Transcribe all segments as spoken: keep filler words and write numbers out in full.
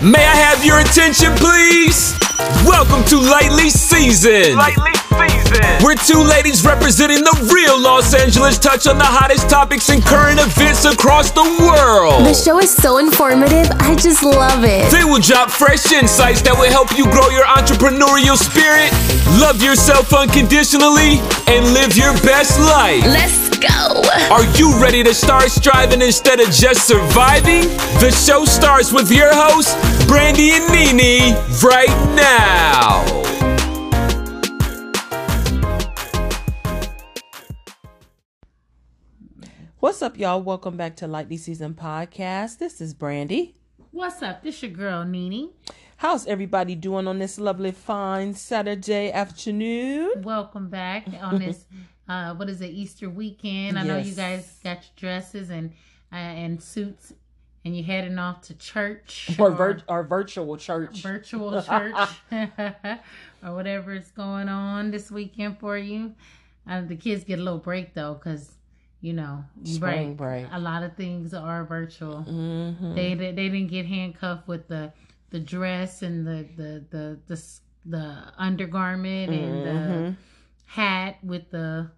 May I have your attention, please? Welcome to Lightly Seasoned. Lightly Seasoned. We're two ladies representing the real Los Angeles, touch on the hottest topics and current events across the world. The show is so informative, I just love it. They will drop fresh insights that will help you grow your entrepreneurial spirit, love yourself unconditionally, and live your best life. Let's go. Are you ready to start striving instead of just surviving? The show starts with your hosts, Brandy and Nene, right now. What's up, y'all? Welcome back to Lightly Seasoned Podcast. This is Brandy. What's up? This your girl, Nene. How's everybody doing on this lovely, fine Saturday afternoon? Welcome back on this... Uh, what is it, Easter weekend? I yes. know you guys got your dresses and uh, and suits, and you're heading off to church or, or, vir- or virtual church, virtual church, or whatever is going on this weekend for you. Uh, the kids get a little break though, because you know spring break. break. A lot of things are virtual. Mm-hmm. They they didn't get handcuffed with the the dress and the the the the, the undergarment and mm-hmm. the hat with the.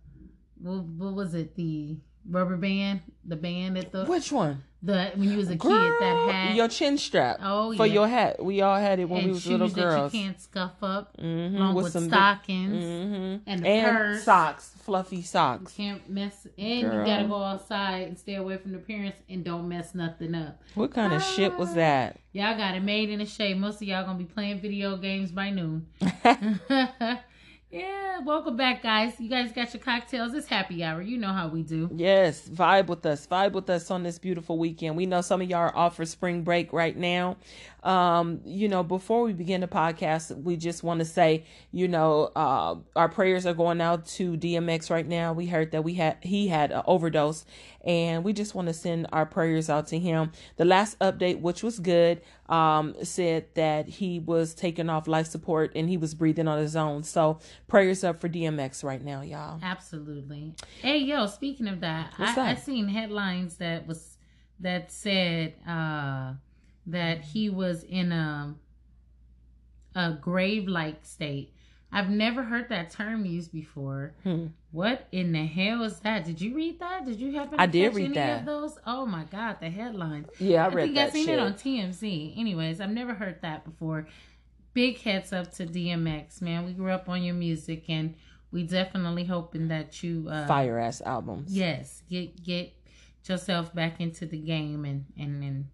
What, what was it? The rubber band? The band at the... Which one? The When you was a girl, kid, that hat. Your chin strap. Oh, yeah. For your hat. We all had it when and we was little girls. And shoes that you can't scuff up. Mm-hmm. Along with, with some stockings. Big... Mm-hmm. And the and purse. Socks. Fluffy socks. You can't mess... And girl. You gotta go outside and stay away from the parents and don't mess nothing up. What kind ah. of shit was that? Y'all got it made in the shade. Most of y'all gonna be playing video games by noon. Yeah, welcome back, guys. You guys got your cocktails. It's happy hour. You know how we do. Yes, vibe with us. Vibe with us on this beautiful weekend. We know some of y'all are off for spring break right now. Um, you know, before we begin the podcast, we just want to say, you know, uh, our prayers are going out to D M X right now. We heard that we had he had an overdose, and we just want to send our prayers out to him. The last update, which was good, um, said that he was taken off life support and he was breathing on his own. So prayers up for D M X right now, y'all. Absolutely. Hey, yo, speaking of that, I, I seen headlines that was that said uh, that he was in a a grave-like state. I've never heard that term used before. Hmm. What in the hell is that? Did you read that? Did you happen to I did catch read any that. of those? Oh my God, the headlines. Yeah, I, I read think that I seen shit. it on T M Z. Anyways, I've never heard that before. Big heads up to D M X, man. We grew up on your music, and we definitely hoping that you uh, fire ass albums. Yes, get get yourself back into the game, and and, and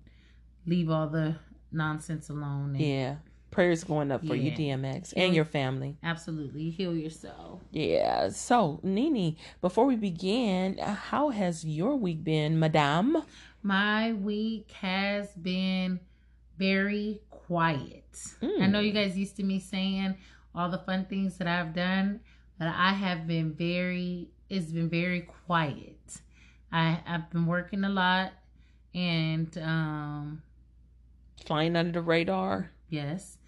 leave all the nonsense alone. And, yeah, prayers going up for yeah. you, D M X, and your family. Absolutely, heal yourself. Yeah. So, Nene, before we begin, how has your week been, Madame? My week has been very quiet. Mm. I know you guys used to me saying all the fun things that I've done, but I have been very, it's been very quiet. I, I've been working a lot and... um flying under the radar. Yes.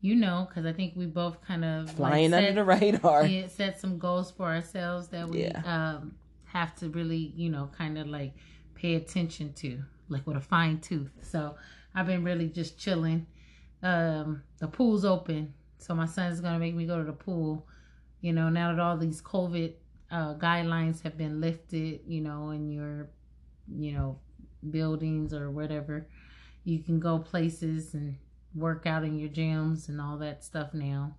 You know, because I think we both kind of... Flying like set, under the radar. Yeah, set some goals for ourselves that we yeah. um, have to really, you know, kind of like pay attention to, like with a fine tooth. So I've been really just chilling. Um, the pool's open, so my son's gonna make me go to the pool. You know, now that all these COVID uh, guidelines have been lifted, you know, in your, you know, buildings or whatever, you can go places and work out in your gyms and all that stuff now.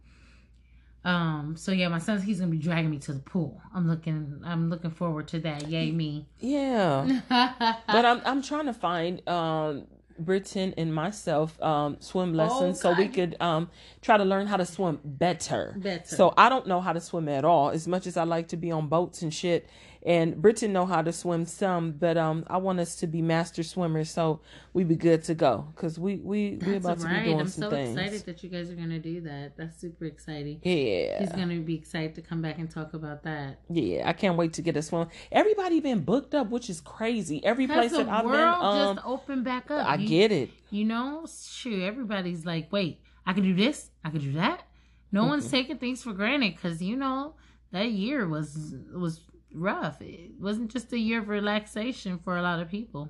Um, so yeah, my son's he's gonna be dragging me to the pool. I'm looking, I'm looking forward to that. Yay me! Yeah, but I'm I'm trying to find um. Britain and myself um swim lessons oh, so we could um try to learn how to swim better. better so I don't know how to swim at all, as much as I like to be on boats and shit, and Britain know how to swim some, but um I want us to be master swimmers so we be good to go, because we we we're about right. to be doing I'm some so things. I'm so excited that you guys are going to do that. That's super exciting. Yeah, he's going to be excited to come back and talk about that. Yeah, I can't wait to get a swim. Everybody been booked up, which is crazy. Every place that I've been, um, just open back up. I you, get it. You know, shoot, everybody's like, wait, I could do this, I could do that. No mm-hmm. one's taking things for granted, because you know that year was was rough. It wasn't just a year of relaxation for a lot of people.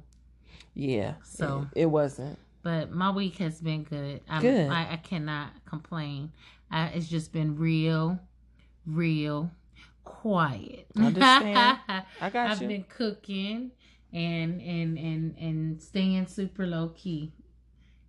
Yeah. So it, it wasn't. But my week has been good. I, good. I, I cannot complain. I, it's just been real, real quiet. Understand. I got I've you. I've been cooking and, and, and, and staying super low key.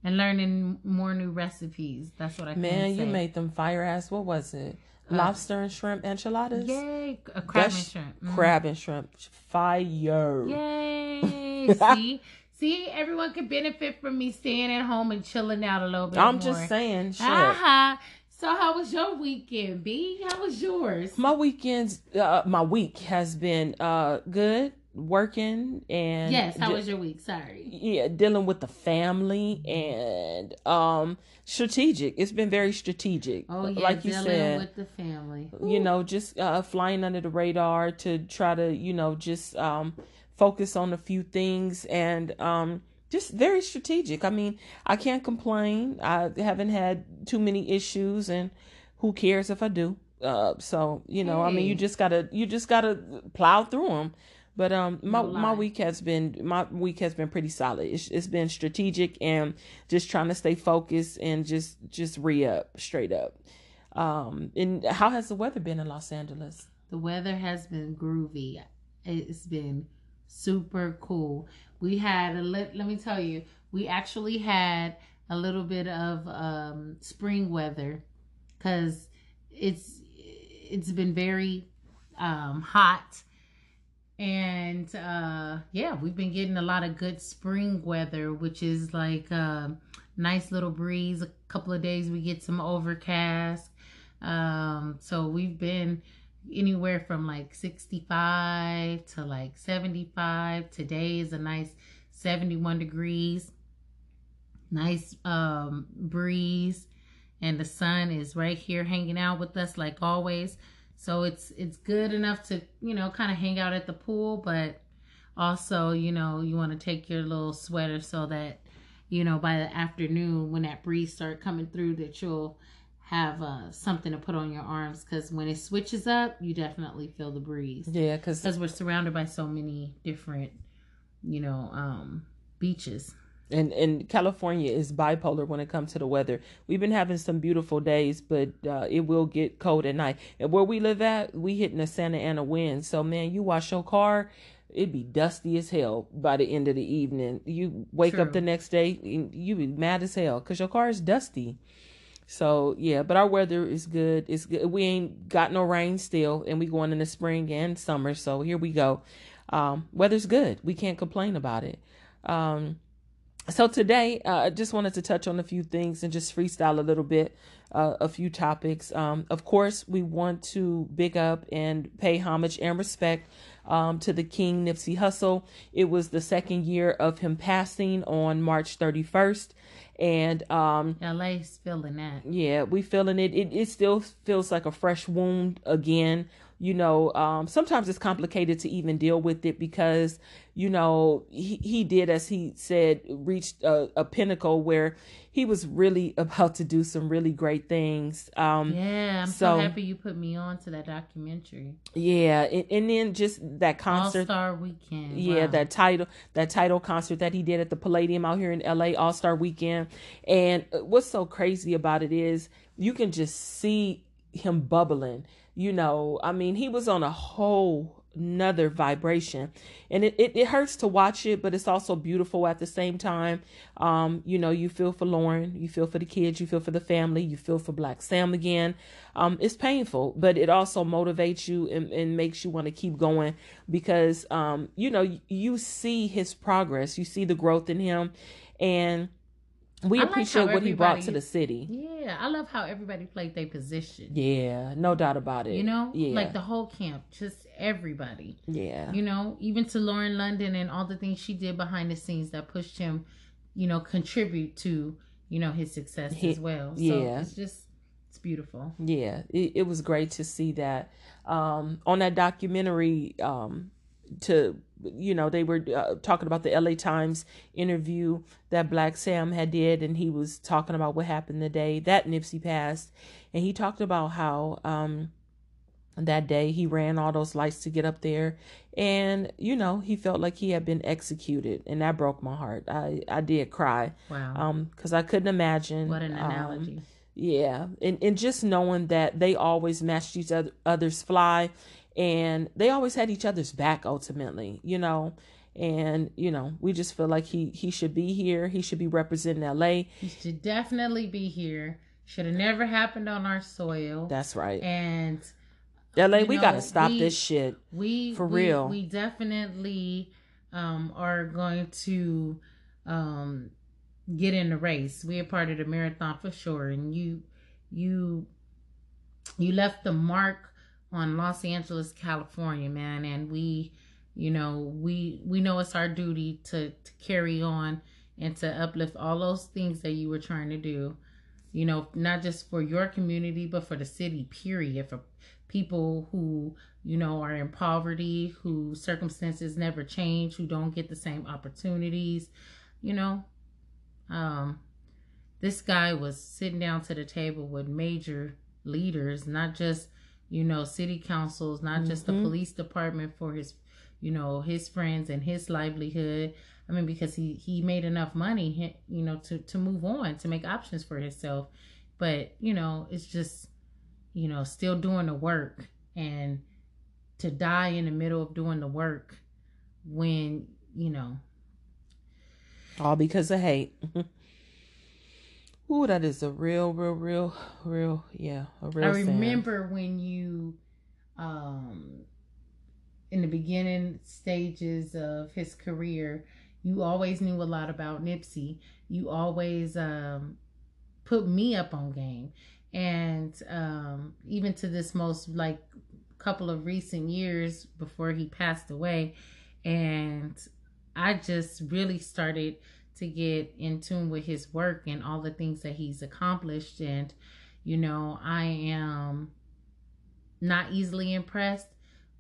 And learning more new recipes. That's what I can say. Man, you made them fire ass. What was it? Lobster and shrimp enchiladas? Yay. Uh, crab That's and shrimp. Mm-hmm. Crab and shrimp. Fire. Yay. See? See, everyone could benefit from me staying at home and chilling out a little bit I'm more. just saying. Shit. Uh-huh. So how was your weekend, B? How was yours? My weekends, uh, my week has been uh, good. Working and yes how de- was your week sorry yeah dealing with the family and um strategic. It's been very strategic. Oh yeah, like you said, with the family. Ooh. You know, just uh flying under the radar to try to, you know, just um focus on a few things and um just very strategic. I mean, I can't complain. I haven't had too many issues, and who cares if I do? Uh so you know, hey. I mean, you just gotta you just gotta plow through them. But um, my my week has been my week has been pretty solid. It's it's been strategic and just trying to stay focused and just just re up straight up. Um, and how has the weather been in Los Angeles? The weather has been groovy. It's been super cool. We had a let let me tell you, we actually had a little bit of um spring weather, because it's it's been very um hot. And, uh, yeah, we've been getting a lot of good spring weather, which is like a nice little breeze. A couple of days we get some overcast. Um, so we've been anywhere from like sixty-five to like seventy-five. Today is a nice seventy-one degrees. Nice, um, breeze. And the sun is right here hanging out with us like always. So it's it's good enough to, you know, kind of hang out at the pool, but also, you know, you want to take your little sweater so that, you know, by the afternoon when that breeze starts coming through, that you'll have uh, something to put on your arms, because when it switches up, you definitely feel the breeze. Yeah, because we're surrounded by so many different, you know, um, beaches. And and California is bipolar when it comes to the weather. We've been having some beautiful days, but uh, it will get cold at night. And where we live at, we hitting a Santa Ana wind. So, man, you wash your car, it'd be dusty as hell by the end of the evening. You wake True. up the next day, and you be mad as hell because your car is dusty. So, yeah, but our weather is good. It's good. We ain't got no rain still, and we going into spring and summer. So here we go. Um, weather's good. We can't complain about it. Um So today, I uh, just wanted to touch on a few things and just freestyle a little bit, uh, a few topics. Um, of course, we want to big up and pay homage and respect um, to the King, Nipsey Hussle. It was the second year of him passing on March thirty-first. And um, L A's feeling that. Yeah, we feeling it. It it still feels like a fresh wound again. You know, um, sometimes it's complicated to even deal with it because, you know, he, he did, as he said, reached a, a pinnacle where he was really about to do some really great things. Um, yeah, I'm so, so happy you put me on to that documentary. Yeah, and, and then just that concert. All-Star Weekend. Yeah, wow. that title that title concert that he did at the Palladium out here in L A, All-Star Weekend. And what's so crazy about it is you can just see him bubbling. You know, I mean, he was on a whole nother vibration, and it, it, it hurts to watch it, but it's also beautiful at the same time. Um, you know, you feel for Lauren, you feel for the kids, you feel for the family, you feel for Black Sam again. Um, it's painful, but it also motivates you and, and makes you want to keep going because, um, you know, you, you see his progress, you see the growth in him, and we appreciate like what he brought to the city. Yeah, I love how everybody played their position. Yeah, no doubt about it. You know, yeah. Like the whole camp, just everybody. Yeah. You know, even to Lauren London and all the things she did behind the scenes that pushed him, you know, contribute to, you know, his success he, as well. So yeah. It's just, it's beautiful. Yeah, it, it was great to see that. Um, on that documentary, um, to... you know, they were uh, talking about the L A Times interview that Black Sam had did, and he was talking about what happened the day that Nipsey passed. And he talked about how um, that day. He ran all those lights to get up there. And, you know, he felt like he had been executed. And that broke my heart. I, I did cry. Wow. Um, because I couldn't imagine. What an analogy. Um, yeah. And, and just knowing that they always matched each other, other's fly. And they always had each other's back, ultimately, you know. And, you know, we just feel like he, he should be here. He should be representing L A. He should definitely be here. Should have never happened on our soil. That's right. And L A, we know, gotta stop we, this shit. We for we, real. We definitely um, are going to um, get in the race. We are part of the marathon for sure. And you, you, you left the mark on Los Angeles, California, man. And we, you know, we we know it's our duty to, to carry on and to uplift all those things that you were trying to do. You know, not just for your community, but for the city, period. For people who, you know, are in poverty, whose circumstances never change, who don't get the same opportunities. You know, um, this guy was sitting down to the table with major leaders, not just, you know, city councils, not mm-hmm. just the police department for his, you know, his friends and his livelihood. I mean, because he, he made enough money, you know, to, to move on, to make options for himself. But, you know, it's just, you know, still doing the work. And to die in the middle of doing the work when, you know. All because of hate. Ooh, that is a real, real, real, real, yeah, a real I remember sin. When you, um, in the beginning stages of his career, you always knew a lot about Nipsey. You always um, put me up on game. And um, even to this most, like, couple of recent years before he passed away. And I just really started to get in tune with his work and all the things that he's accomplished. And, you know, I am not easily impressed,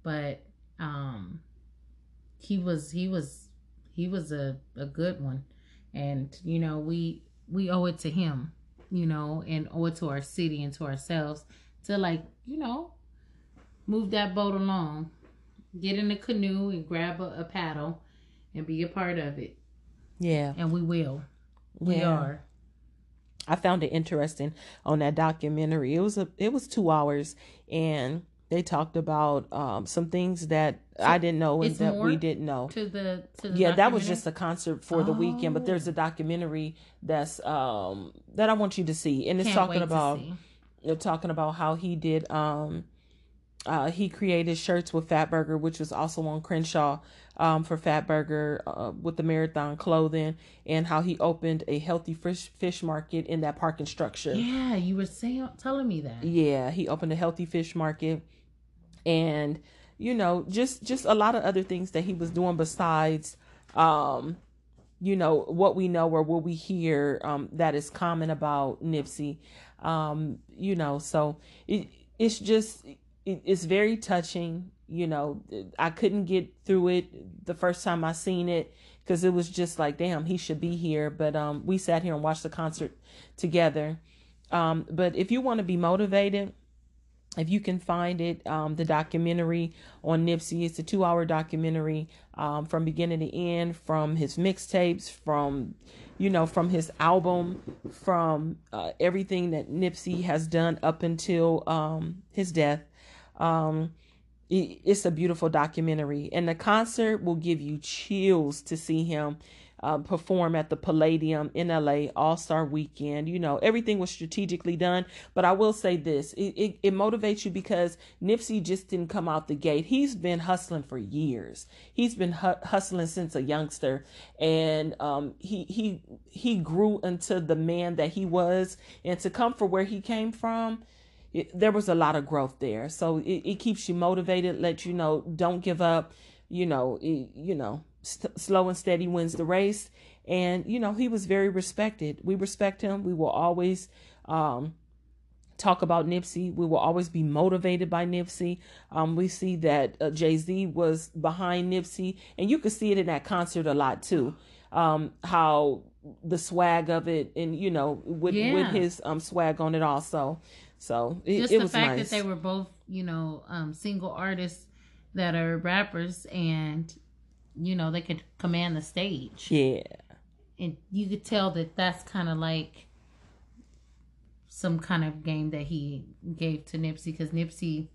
but um, he was, he was, He was a, a good one. And, you know, we we owe it to him, you know, and owe it to our city and to ourselves to, like, you know, move that boat along, get in a canoe and grab a, a paddle and be a part of it. Yeah. And we will. We yeah. are. I found it interesting on that documentary. It was a, it was two hours and they talked about um, some things that so I didn't know and that we didn't know. To the, to the yeah, that was just a concert for oh. the weekend. But there's a documentary that's um, that I want you to see, and it's Can't talking about they're talking about how he did. Um, uh, he created shirts with Fatburger, which was also on Crenshaw um, for Fatburger uh, with the marathon clothing, and how he opened a healthy fish fish market in that parking structure. Yeah, you were saying telling me that. Yeah, he opened a healthy fish market. And, you know, just, just a lot of other things that he was doing besides, um, you know, what we know or what we hear um, that is common about Nipsey, um, you know. So it, it's just, it, it's very touching. You know, I couldn't get through it the first time I seen it because it was just like, damn, he should be here. But um, we sat here and watched the concert together. Um, but if you want to be motivated, if you can find it, um, the documentary on Nipsey, it's a two hour documentary, um, from beginning to end, from his mixtapes, from, you know, from his album, from, uh, everything that Nipsey has done up until, um, his death. Um, it, it's a beautiful documentary, and the concert will give you chills to see him, uh, perform at the Palladium in L A All-Star Weekend. You know, everything was strategically done, but I will say this, it, it, it motivates you because Nipsey just didn't come out the gate. He's been hustling for years. He's been hu- hustling since a youngster, and um, he, he, he grew into the man that he was, and to come from where he came from, it, there was a lot of growth there. So it, it keeps you motivated, lets you know, don't give up, you know, it, you know, St- slow and steady wins the race. And, you know, he was very respected. We respect him. We will always um, talk about Nipsey. We will always be motivated by Nipsey. Um, we see that uh, Jay-Z was behind Nipsey, and you could see it in that concert a lot too. Um, how the swag of it, and, you know, with, yeah. with his um, swag on it also. So it, just it the was fact nice. that they were both, you know, um, single artists that are rappers, and you know they could command the stage. Yeah, and you could tell that that's kind of like some kind of game that he gave to Nipsey, because Nipsey,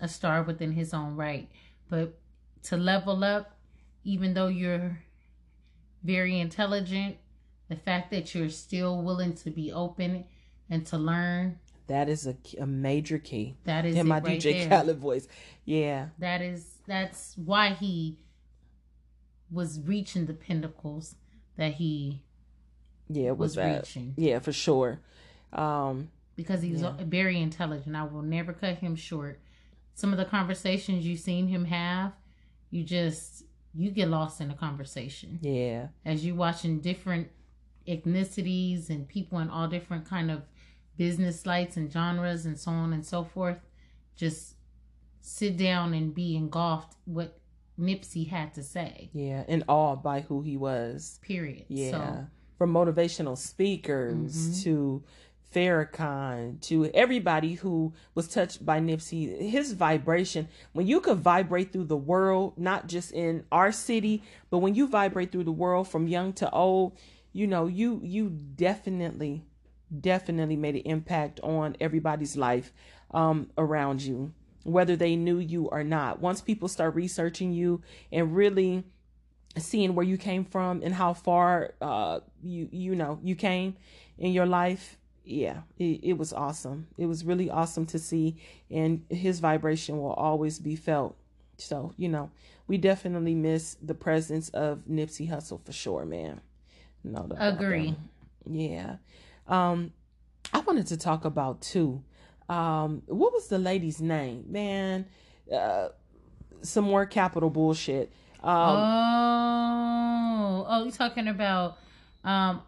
a star within his own right, but to level up, even though you're very intelligent, the fact that you're still willing to be open and to learn. That is a, a major key. That is in my right D J Khaled voice. Yeah. That is, that's why he was reaching the pinnacles that he yeah, it was, was reaching. Yeah, for sure. Um, because he's yeah. very intelligent. I will never cut him short. Some of the conversations you've seen him have, you just, you get lost in the conversation. Yeah. As you watching different ethnicities and people in all different kind of business lights and genres and so on and so forth, just sit down and be engulfed what Nipsey had to say. Yeah, in awe by who he was. Period. Yeah. So, from motivational speakers mm-hmm. to Farrakhan, to everybody who was touched by Nipsey, his vibration, when you could vibrate through the world, not just in our city, but when you vibrate through the world from young to old, you know, you you definitely, definitely made an impact on everybody's life um, around you, whether they knew you or not. Once people start researching you and really seeing where you came from and how far uh, you you know you came in your life, yeah, it, it was awesome. It was really awesome to see, and his vibration will always be felt. So, you know, we definitely miss the presence of Nipsey Hussle for sure, man. No, agree. Yeah. Um, I wanted to talk about too. Um, what was the lady's name, man? Uh, some more Capitol bullshit. Um, oh, oh, you're talking about? Um,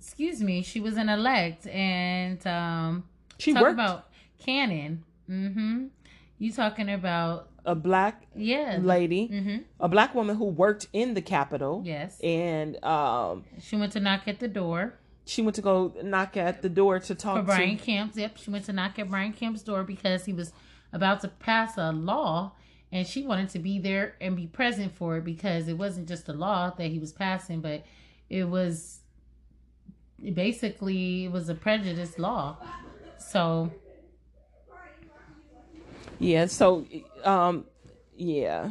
excuse me. She was an elect, and um, she talk worked about Cannon. Mm-hmm. You talking about a black yeah. lady, mm-hmm. a black woman who worked in the Capitol? Yes, and um, she went to knock at the door. She went to go knock at the door to talk to Brian Kemp. Yep, she went to knock at Brian Kemp's door because he was about to pass a law, and she wanted to be there and be present for it, because it wasn't just a law that he was passing, but it was basically it was a prejudice law. So yeah, so um, yeah,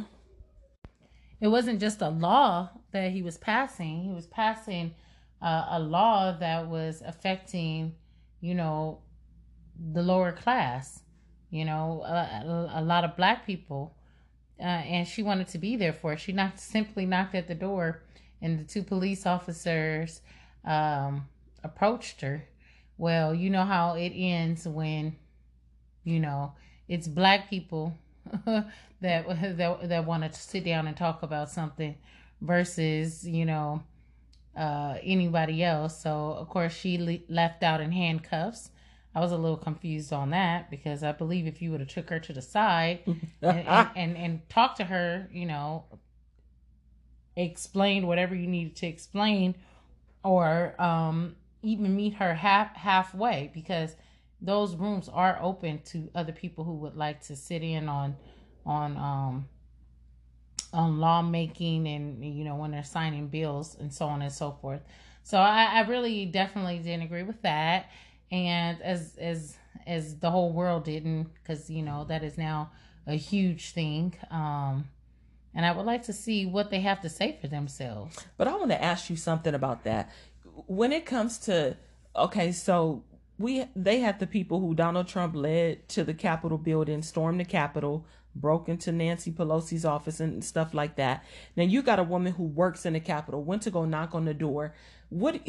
it wasn't just a law that he was passing. He was passing. Uh, a law that was affecting, you know, the lower class, you know, a, a lot of black people. Uh, and she wanted to be there for it. She knocked, simply knocked at the door, and the two police officers um, approached her. Well, you know how it ends when, you know, it's black people that, that, that want to sit down and talk about something versus, you know, Uh, anybody else. So of course she le- left out in handcuffs. I was a little confused on that, because I believe if you would have took her to the side and, and, and, and talked to her, you know, explained whatever you needed to explain, or um, even meet her half halfway, because those rooms are open to other people who would like to sit in on on um on lawmaking, and you know, when they're signing bills and so on and so forth. So I, I really definitely didn't agree with that, and as as as the whole world didn't, because you know that is now a huge thing. Um, and I would like to see what they have to say for themselves. But I want to ask you something about that. When it comes to okay, so we they had the people who Donald Trump led to the Capitol building, stormed the Capitol, broke into Nancy Pelosi's office and stuff like that. Now you got a woman who works in the Capitol, went to go knock on the door. What?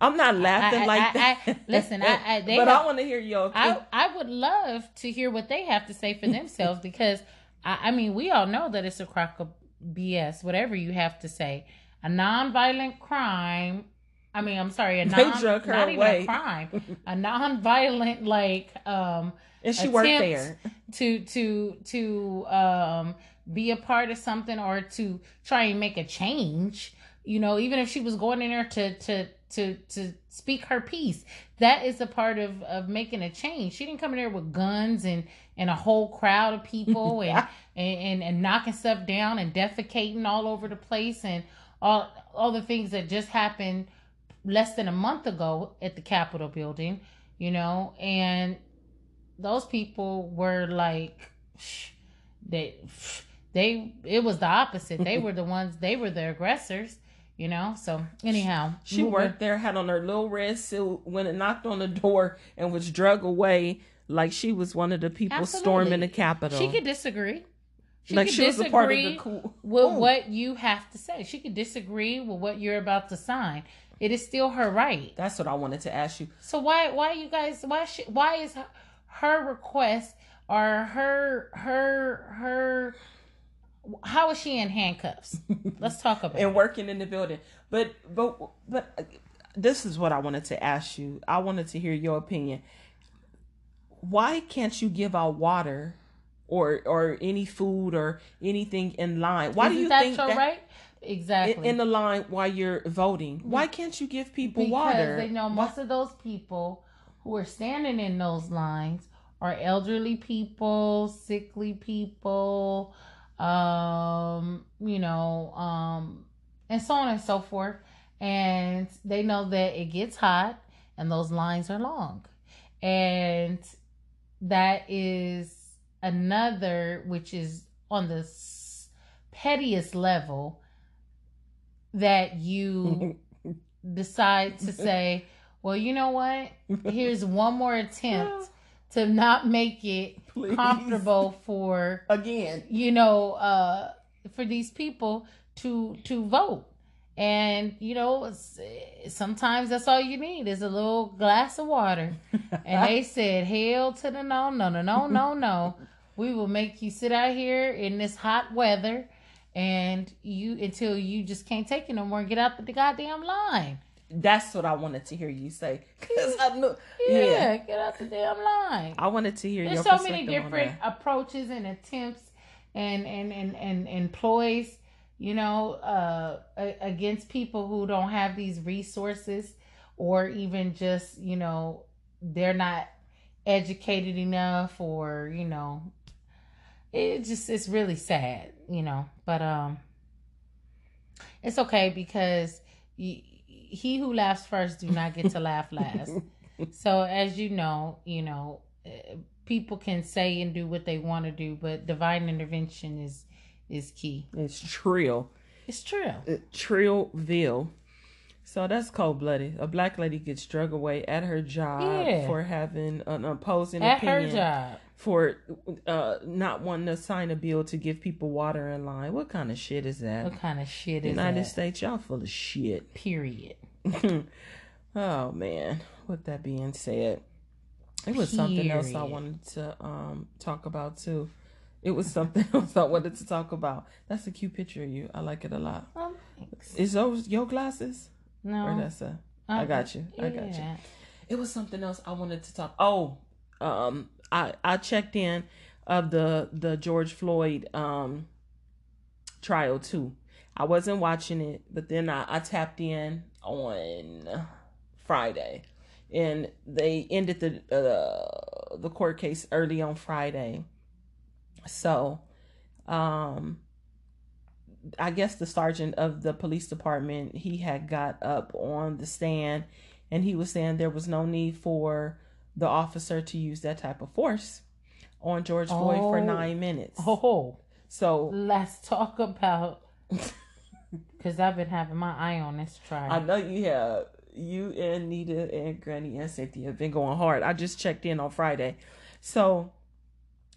I'm not laughing I, like I, that. I, listen, I, I, they but have, I want to hear your. I, I would love to hear what they have to say for themselves, because I, I mean, we all know that it's a crock of B S. Whatever you have to say, a nonviolent crime. I mean, I'm sorry, a non not away. even a crime, a nonviolent like. Um, And she worked there to to to um, be a part of something, or to try and make a change. You know, even if she was going in there to to to to speak her piece. That is a part of, of making a change. She didn't come in there with guns and, and a whole crowd of people and, and, and, and knocking stuff down and defecating all over the place and all all the things that just happened less than a month ago at the Capitol building, you know. And those people were like, they, they, it was the opposite. They were the ones, they were the aggressors, you know. So anyhow, she, she worked there, had on her little red suit, went and knocked on the door and was drug away like she was one of the people Absolutely. storming the Capitol. She could disagree. She like could she disagree was a part of the cool. with Ooh. what you have to say. She could disagree with what you're about to sign. It is still her right. That's what I wanted to ask you. So why, why you guys, why, she, why is her, her request or her, her, her, how is she in handcuffs? Let's talk about it. And working in the building. But, but, but this is what I wanted to ask you. I wanted to hear your opinion. Why can't you give out water or, or any food or anything in line? Why Isn't do you that think your that? Right? Exactly. In the line while you're voting. Why can't you give people because water? Because they know most of those people who are standing in those lines are elderly people, sickly people, um, you know, um, and so on and so forth. And they know that it gets hot and those lines are long. And that is another, which is on the pettiest level, that you decide to say, well, you know what? Here's one more attempt to not make it Please. comfortable for again, you know, uh, for these people to to vote. And you know, sometimes that's all you need is a little glass of water. And they said, hell to the no, no, no, no, no, no. We will make you sit out here in this hot weather. And you until you just can't take it no more and get out the goddamn line. That's what I wanted to hear you say. Cause I knew, yeah, yeah, get out the damn line. I wanted to hear. There's your so many different approaches and attempts and and and and, and ploys, you know, uh, against people who don't have these resources or even just, you know, they're not educated enough or, you know. It just, it's really sad, you know, but, um, it's okay because y- he who laughs first do not get to laugh last. So as you know, you know, people can say and do what they want to do, but divine intervention is, is key. It's trill. It's trill. Trillville. So that's cold-blooded. A black lady gets drug away at her job yeah. for having an opposing at opinion. At her job. For uh, not wanting to sign a bill to give people water in line. What kind of shit is that? What kind of shit is United that? United States, y'all full of shit. Period. Oh, man. With that being said, it was Period. something else I wanted to um, talk about, too. It was something else I wanted to talk about. That's a cute picture of you. I like it a lot. Oh, thanks. Is those your glasses? No. Or that's a, um, I got you. I got yeah. you. It was something else I wanted to talk. Oh, um... I, I checked in of the, the George Floyd um, trial, too. I wasn't watching it, but then I, I tapped in on Friday. And they ended the uh, the court case early on Friday. So, um, I guess the sergeant of the police department, he had got up on the stand. And he was saying there was no need for the officer to use that type of force on George oh. Floyd for nine minutes. Oh, so let's talk about, because I've been having my eye on this trial. I know you have. You and Nita and Granny and Cynthia have been going hard. I just checked in on Friday. So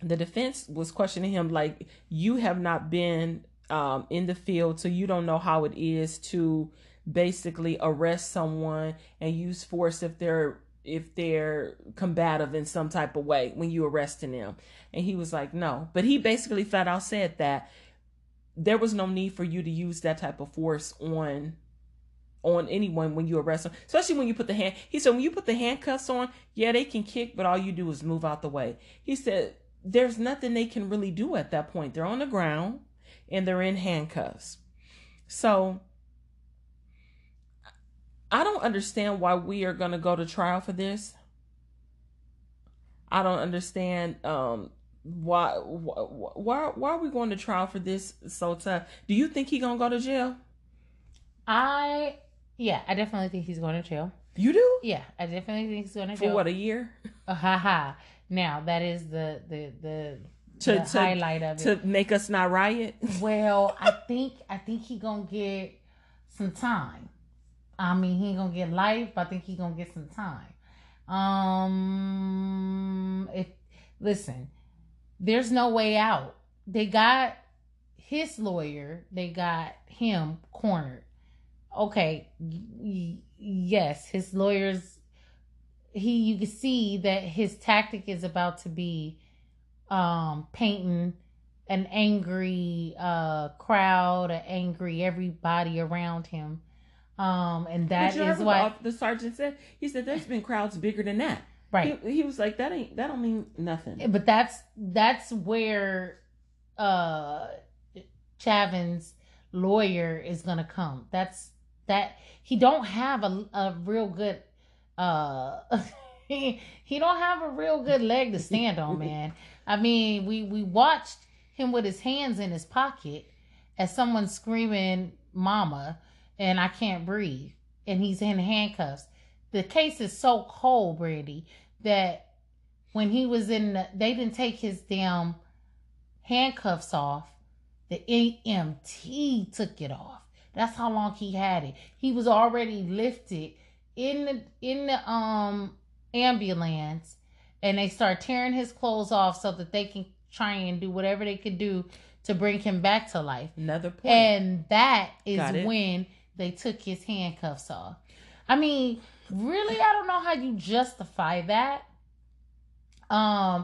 the defense was questioning him like, you have not been um, in the field, so you don't know how it is to basically arrest someone and use force if they're if they're combative in some type of way when you arresting them. And he was like, no, but he basically flat out said that there was no need for you to use that type of force on, on anyone when you arrest them, especially when you put the hand, he said, when you put the handcuffs on, yeah, they can kick, but all you do is move out the way. He said, there's nothing they can really do at that point. They're on the ground and they're in handcuffs. So I don't understand why we are going to go to trial for this. I don't understand um, why, why why are we going to trial for this so tough? Do you think he going to go to jail? I, yeah, I definitely think he's going to jail. You do? Yeah, I definitely think he's going to jail. For what, a year? Oh, ha ha. Now, that is the, the, the, to, the to, highlight of to it. To make us not riot? Well, I think, I think he going to get some time. I mean, he ain't going to get life, but I think he going to get some time. Um, if listen, there's no way out. They got his lawyer. They got him cornered. Okay. Y- yes. His lawyers, he, you can see that his tactic is about to be, um, painting an angry, uh, crowd, an angry everybody around him. Um, and that is why the sergeant said, he said, there's been crowds bigger than that. Right. He, he was like, that ain't, that don't mean nothing. But that's, that's where, uh, Chavin's lawyer is going to come. That's that he don't have a, a real good, uh, he, he don't have a real good leg to stand on, man. I mean, we, we watched him with his hands in his pocket as someone screaming mama. And I can't breathe. And he's in handcuffs. The case is so cold, Brandy, that when he was in, the, they didn't take his damn handcuffs off. The E M T took it off. That's how long he had it. He was already lifted in the in the um ambulance, and they start tearing his clothes off so that they can try and do whatever they could do to bring him back to life. Another point. And that is when they took his handcuffs off. I mean, really, I don't know how you justify that. Um,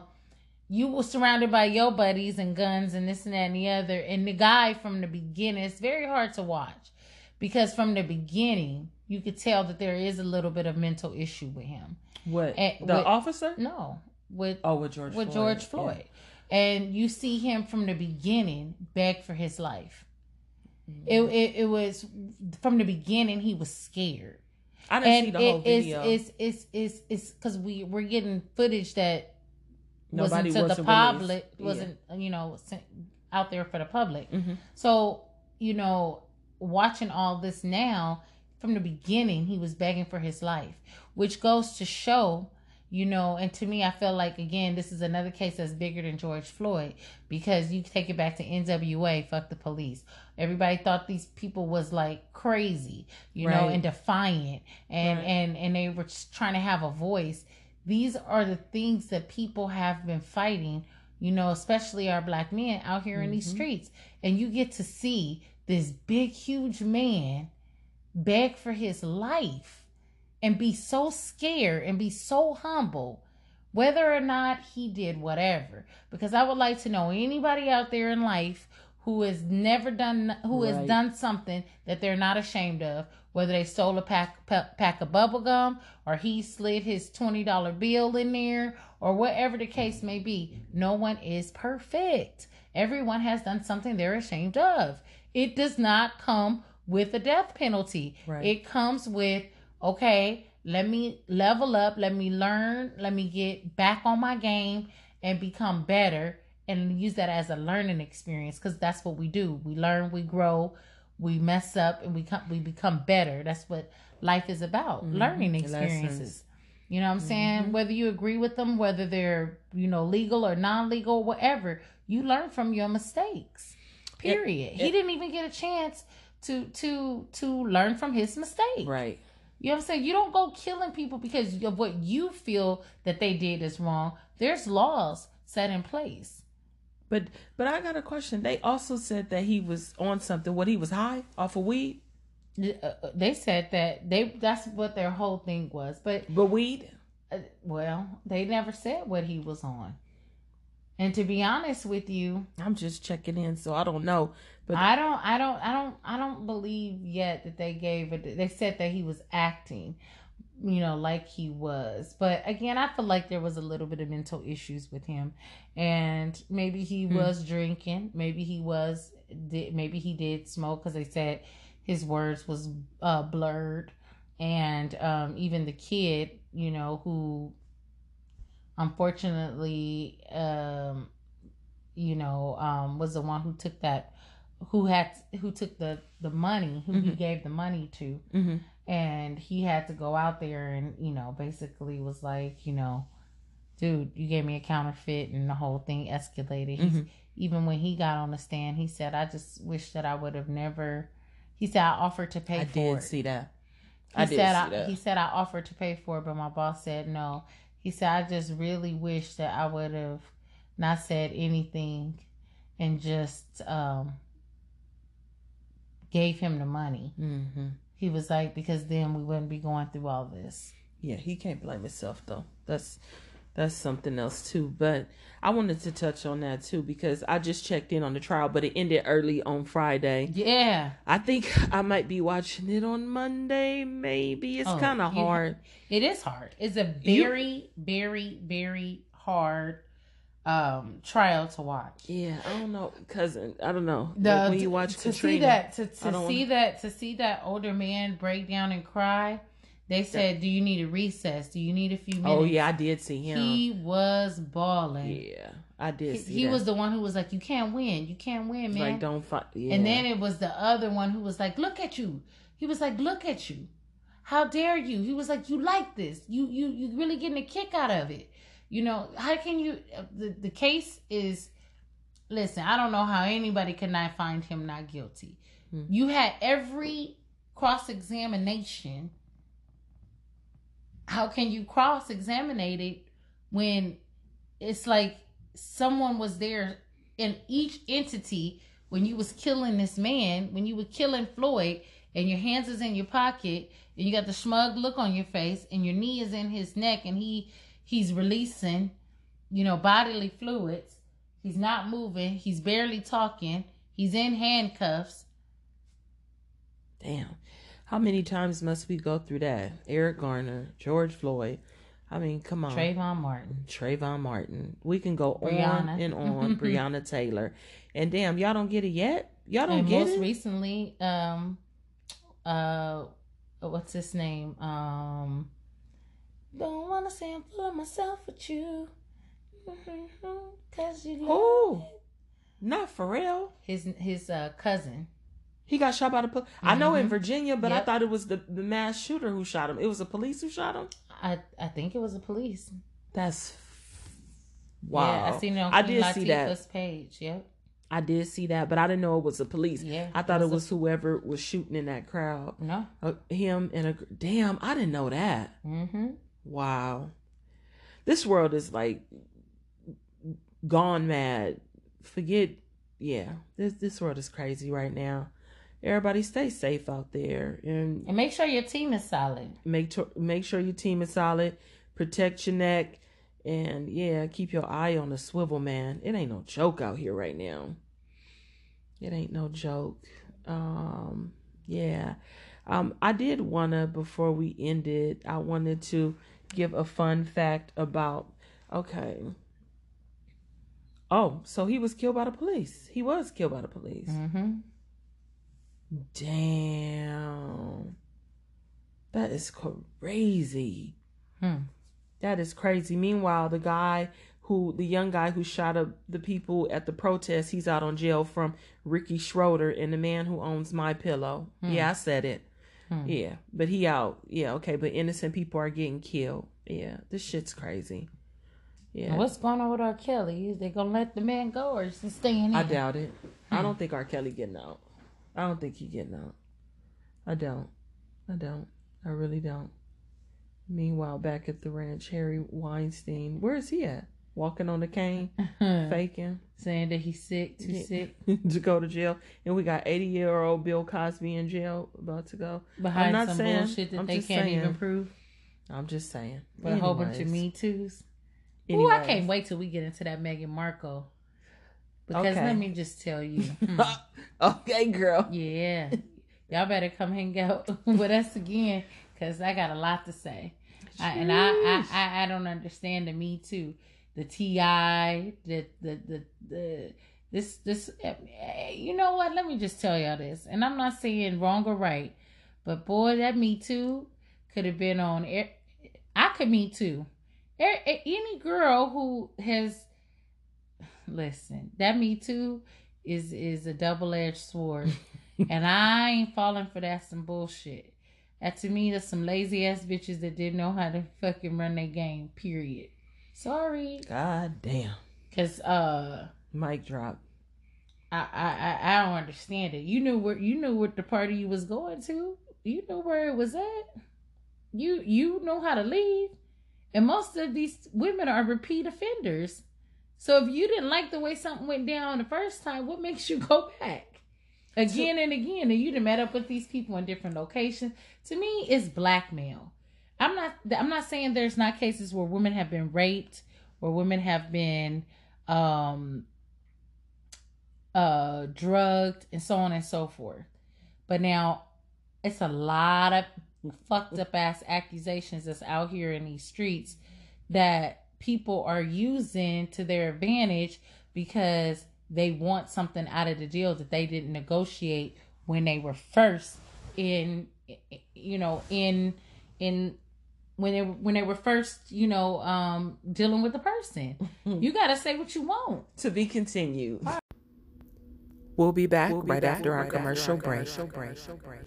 you were surrounded by your buddies and guns and this and that and the other. And the guy from the beginning, it's very hard to watch because from the beginning, you could tell that there is a little bit of mental issue with him. What? And, the with, officer? No. With, oh, with George with Floyd. With George Floyd. Yeah. And you see him from the beginning beg for his life. It, it it was from the beginning he was scared. I didn't see the whole video. It's it's it's it's because we we're getting footage that wasn't to the public, wasn't you know out there for the public. Mm-hmm. So you know watching all this now from the beginning he was begging for his life, which goes to show. You know, and to me, I feel like, again, this is another case that's bigger than George Floyd because you take it back to N W A, fuck the police. Everybody thought these people was like crazy, you right. know, and defiant and, right. and, and they were just trying to have a voice. These are the things that people have been fighting, you know, especially our black men out here mm-hmm. in these streets. And you get to see this big, huge man beg for his life. And be so scared and be so humble, whether or not he did whatever. Because I would like to know anybody out there in life who has never done, who right. has done something that they're not ashamed of, whether they stole a pack pack, pack of bubble gum or he slid his twenty dollar bill in there or whatever the case may be. No one is perfect. Everyone has done something they're ashamed of. It does not come with a death penalty. Right. It comes with okay, let me level up, let me learn, let me get back on my game and become better and use that as a learning experience because that's what we do. We learn, we grow, we mess up, and we come, we become better. That's what life is about, mm-hmm. learning experiences. Lessons. You know what I'm mm-hmm. saying? Whether you agree with them, whether they're, you know, legal or non-legal, whatever, you learn from your mistakes, period. It, it, he didn't even get a chance to to to learn from his mistake. Right. You know what I'm saying? You don't go killing people because of what you feel that they did is wrong. There's laws set in place. But but I got a question. They also said that he was on something. What, he was high off of weed? They said that they that's what their whole thing was. But but weed? Uh, well, they never said what he was on. And to be honest with you, I'm just checking in, so I don't know. But I don't, I don't, I don't, I don't believe yet that they gave it. They said that he was acting, you know, like he was. But again, I feel like there was a little bit of mental issues with him, and maybe he hmm. was drinking. Maybe he was. Did, maybe he did smoke because they said his words was uh, blurred, And um, even the kid, you know, who unfortunately, um, you know, um, was the one who took that, who had, who took the, the money, who mm-hmm. he gave the money to. Mm-hmm. And he had to go out there and, you know, basically was like, you know, dude, you gave me a counterfeit, and the whole thing escalated. Mm-hmm. He's, even when he got on the stand, he said, I just wish that I would have never, he said, I offered to pay I for it. I did see that. He I did said, see I, that. He said, I offered to pay for it, but my boss said no. He said, I just really wish that I would have not said anything and just um, gave him the money. Mm-hmm. He was like, because then we wouldn't be going through all this. Yeah, he can't blame himself, though. That's that's something else, too. But I wanted to touch on that, too, because I just checked in on the trial, but it ended early on Friday. Yeah. I think I might be watching it on Monday, maybe. It's oh, kind of hard. It is hard. It's a very, you, very, very hard um, trial to watch. Yeah. I don't know, cousin. I don't know. The, like when you watch to Katrina. See that, to, to, to see wanna... that, to see that older man break down and cry. They said, do you need a recess? Do you need a few minutes? Oh, yeah, I did see him. He was bawling. Yeah, I did see him. He that. was the one who was like, you can't win. You can't win, man. Like, don't fight. Yeah. And then it was the other one who was like, look at you. He was like, look at you. How dare you? He was like, you like this. You you you really getting a kick out of it. You know, how can you? The, the case is, listen, I don't know how anybody could not find him not guilty. Mm-hmm. You had every cross-examination. How can you cross-examinate it when it's like someone was there in each entity when you was killing this man, when you were killing Floyd, and your hands is in your pocket, and you got the smug look on your face, and your knee is in his neck, and he he's releasing, you know, bodily fluids. He's not moving. He's barely talking. He's in handcuffs. Damn. How many times must we go through that? Eric Garner, George Floyd. I mean, come on. Trayvon Martin. Trayvon Martin. We can go Brianna. on and on. Breonna Taylor. And damn, y'all don't get it yet? Y'all don't and get it? And most recently, um, uh, what's his name? Um, don't want to say I'm full of myself with you. Because you love it. Not for real. His, his uh, cousin. He got shot by the police. Mm-hmm. I know in Virginia, but yep. I thought it was the, the mass shooter who shot him. It was the police who shot him? I, I think it was the police. That's... Wow. Yeah, I seen it on I did Latifah's see that. page. Yep. I did see that, but I didn't know it was the police. Yeah, I thought it was, it was a... whoever was shooting in that crowd. No. Uh, him and a... Damn, I didn't know that. Mm-hmm. Wow. This world is like gone mad. Forget... Yeah. This, this world is crazy right now. Everybody stay safe out there. And, and make sure your team is solid. Make, to, make sure your team is solid. Protect your neck. And, yeah, keep your eye on the swivel, man. It ain't no joke out here right now. It ain't no joke. Um, yeah. Um, I did want to, before we ended, I wanted to give a fun fact about, okay. Oh, so he was killed by the police. He was killed by the police. Mm-hmm. Damn. That is crazy. Hmm. That is crazy. Meanwhile, the guy who, the young guy who shot up the people at the protest, he's out on jail from Ricky Schroeder and the man who owns MyPillow. Hmm. Yeah, I said it. Hmm. Yeah, but he out. Yeah, okay, but innocent people are getting killed. Yeah, this shit's crazy. Yeah. What's going on with R. Kelly? Is they gonna let the man go or is he staying in? I doubt it. Hmm. I don't think R. Kelly getting out. I don't think he getting out. I don't. I don't. I really don't. Meanwhile, back at the ranch, Harry Weinstein, where is he at? Walking on the cane, faking. Saying that he's sick, too yeah. sick. to go to jail. And we got eighty-year-old Bill Cosby in jail, about to go. Behind I'm not some saying, bullshit that I'm they can't saying. even prove. I'm just saying. But anyways. A whole bunch of Me Too's. Ooh, I can't wait till we get into that Meghan Markle. Because okay. let me just tell you. Hmm. Okay, girl. Yeah. Y'all better come hang out with us again because I got a lot to say. I, and I, I, I, I don't understand the Me Too. The T I, the, the, the, the, this, this, you know what? Let me just tell y'all this. And I'm not saying wrong or right, but boy, that Me Too, could have been on. I could meet too. Any girl who has, listen, that Me Too is is a double-edged sword. And I ain't falling for that some bullshit. That to me, that's some lazy ass bitches that didn't know how to fucking run their game, period. Sorry. God damn. Cause uh mic drop. I I I don't understand it. You knew where you knew what the party you was going to. You knew where it was at. You you know how to leave. And most of these women are repeat offenders. So if you didn't like the way something went down the first time, what makes you go back? Again and again, and you done met up with these people in different locations. To me, it's blackmail. I'm not. I'm not saying there's not cases where women have been raped, where women have been um, uh, drugged, and so on and so forth. But now, it's a lot of fucked up ass accusations that's out here in these streets that people are using to their advantage because they want something out of the deal that they didn't negotiate when they were first in, you know, in, in, when they, when they were first, you know, um, dealing with the person. You got to say what you want. To be continued. We'll be back we'll be right back after, right our, after commercial our commercial break. break.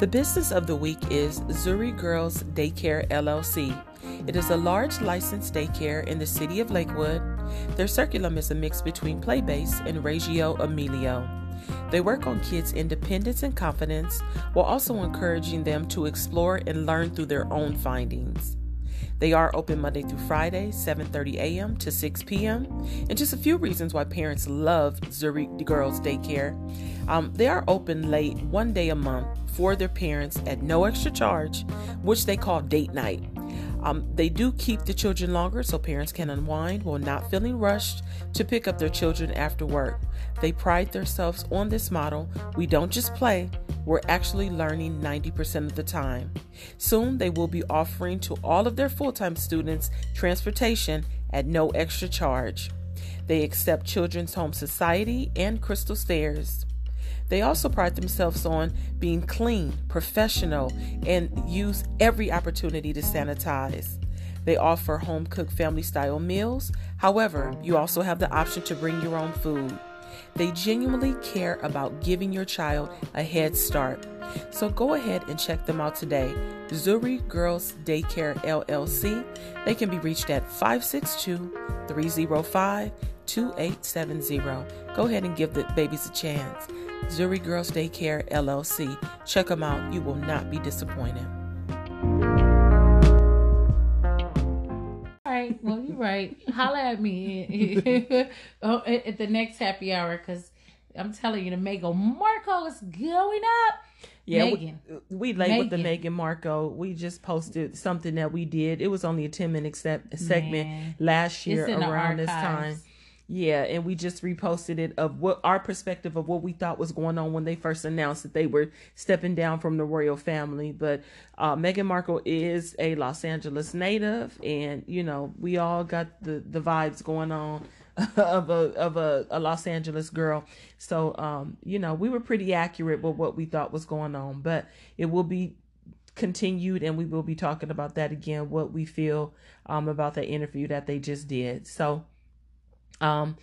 The business of the week is Zuri Girls Daycare L L C. It is a large licensed daycare in the city of Lakewood. Their curriculum is a mix between Playbase and Reggio Emilia. They work on kids' independence and confidence while also encouraging them to explore and learn through their own findings. They are open Monday through Friday, seven thirty a.m. to six p.m. And just a few reasons why parents love Zuri Girls Daycare. Um, they are open late one day a month for their parents at no extra charge, which they call date night. Um, they do keep the children longer so parents can unwind while not feeling rushed to pick up their children after work. They pride themselves on this model. We don't just play, we're actually learning ninety percent of the time. Soon they will be offering to all of their full-time students transportation at no extra charge. They accept Children's Home Society and Crystal Stairs. They also pride themselves on being clean, professional, and use every opportunity to sanitize. They offer home-cooked family-style meals. However, you also have the option to bring your own food. They genuinely care about giving your child a head start. So go ahead and check them out today. Zuri Girls Daycare L L C. They can be reached at five six two, three oh five, two eight seven zero. Go ahead and give the babies a chance. Zuri Girls Daycare L L C. Check them out. You will not be disappointed. All right. Well, you're right. Holla at me oh, at the next happy hour because I'm telling you, the Meghan Markle is going up. Yeah, Meghan. we, we late Meghan. with the Meghan Markle. We just posted something that we did. It was only a ten minute se- segment Man. last year around this time. Yeah, and we just reposted it of what our perspective of what we thought was going on when they first announced that they were stepping down from the royal family. But uh, Meghan Markle is a Los Angeles native, and you know we all got the, the vibes going on of a of a, a Los Angeles girl. So um, you know we were pretty accurate with what we thought was going on. But it will be continued, and we will be talking about that again. What we feel um, about the interview that they just did. So. Um,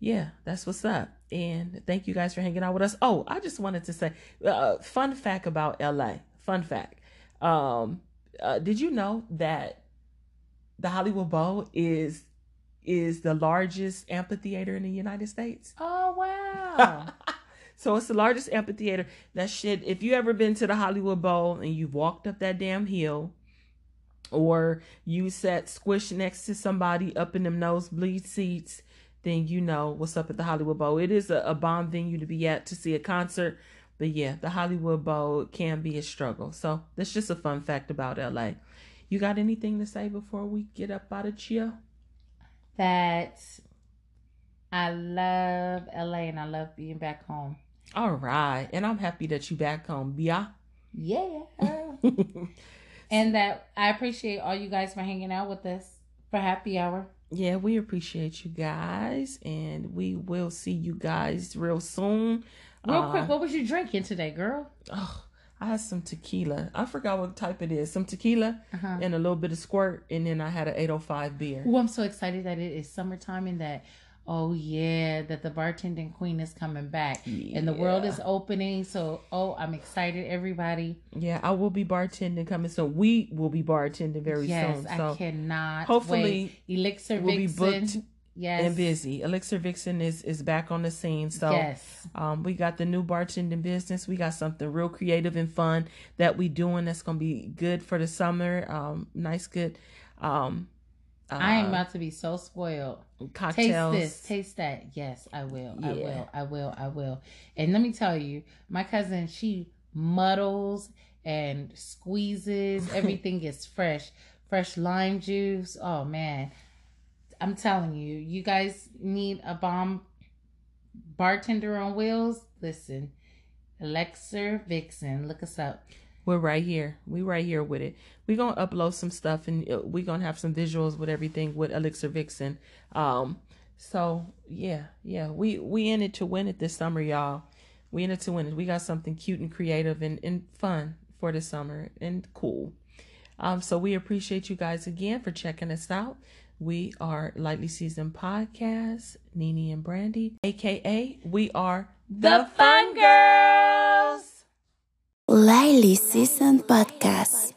yeah, that's what's up. And thank you guys for hanging out with us. Oh, I just wanted to say, uh, fun fact about L A. Fun fact. Um, uh, did you know that the Hollywood Bowl is, is the largest amphitheater in the United States? Oh, wow. So it's the largest amphitheater. That shit, if you ever been to the Hollywood Bowl and you've walked up that damn hill, or you sat squished next to somebody up in them nosebleed seats, then you know what's up at the Hollywood Bowl. It is a, a bomb venue to be at to see a concert. But yeah, the Hollywood Bowl can be a struggle. So that's just a fun fact about L A. You got anything to say before we get up out of here? That I love L A and I love being back home. All right. And I'm happy that you back home, Bia. Yeah. And that I appreciate all you guys for hanging out with us for happy hour. yeah, we appreciate you guys, and we will see you guys real soon. Real uh, quick, what was you drinking today, girl? Oh, I had some tequila. I forgot what type it is. Some tequila uh-huh. and a little bit of squirt, and then I had an eight oh five beer. Oh, I'm so excited that it is summertime and that, oh yeah, that the bartending queen is coming back. Yeah. And the world is opening. So, oh, I'm excited, everybody. Yeah, I will be bartending coming soon. We will be bartending very yes, soon. Yes, so I cannot hopefully wait. Elixir will Vixen. Be booked. Yes. And busy. Elixir Vixen is, is back on the scene. So yes. um, we got the new bartending business. We got something real creative and fun that we doing that's going to be good for the summer. Um, nice, good. Um, uh, I am about to be so spoiled. Cocktails. Taste this. Taste that. Yes, I will. Yeah. I will. I will. I will. And let me tell you, my cousin, she muddles and squeezes. Everything is fresh. Fresh lime juice. Oh, man. I'm telling you, you guys need a bomb bartender on wheels. Listen, Elixir Vixen, look us up. We're right here. We're right here with it. We're going to upload some stuff, and we're going to have some visuals with everything with Elixir Vixen. Um, so, yeah, yeah. We, we in it to win it this summer, y'all. We in it to win it. We got something cute and creative and, and fun for this summer and cool. Um, so we appreciate you guys again for checking us out. We are Lightly Seasoned Podcast, Nene and Brandy, a k a we are The Fun Girls. Lightly Seasoned Podcast.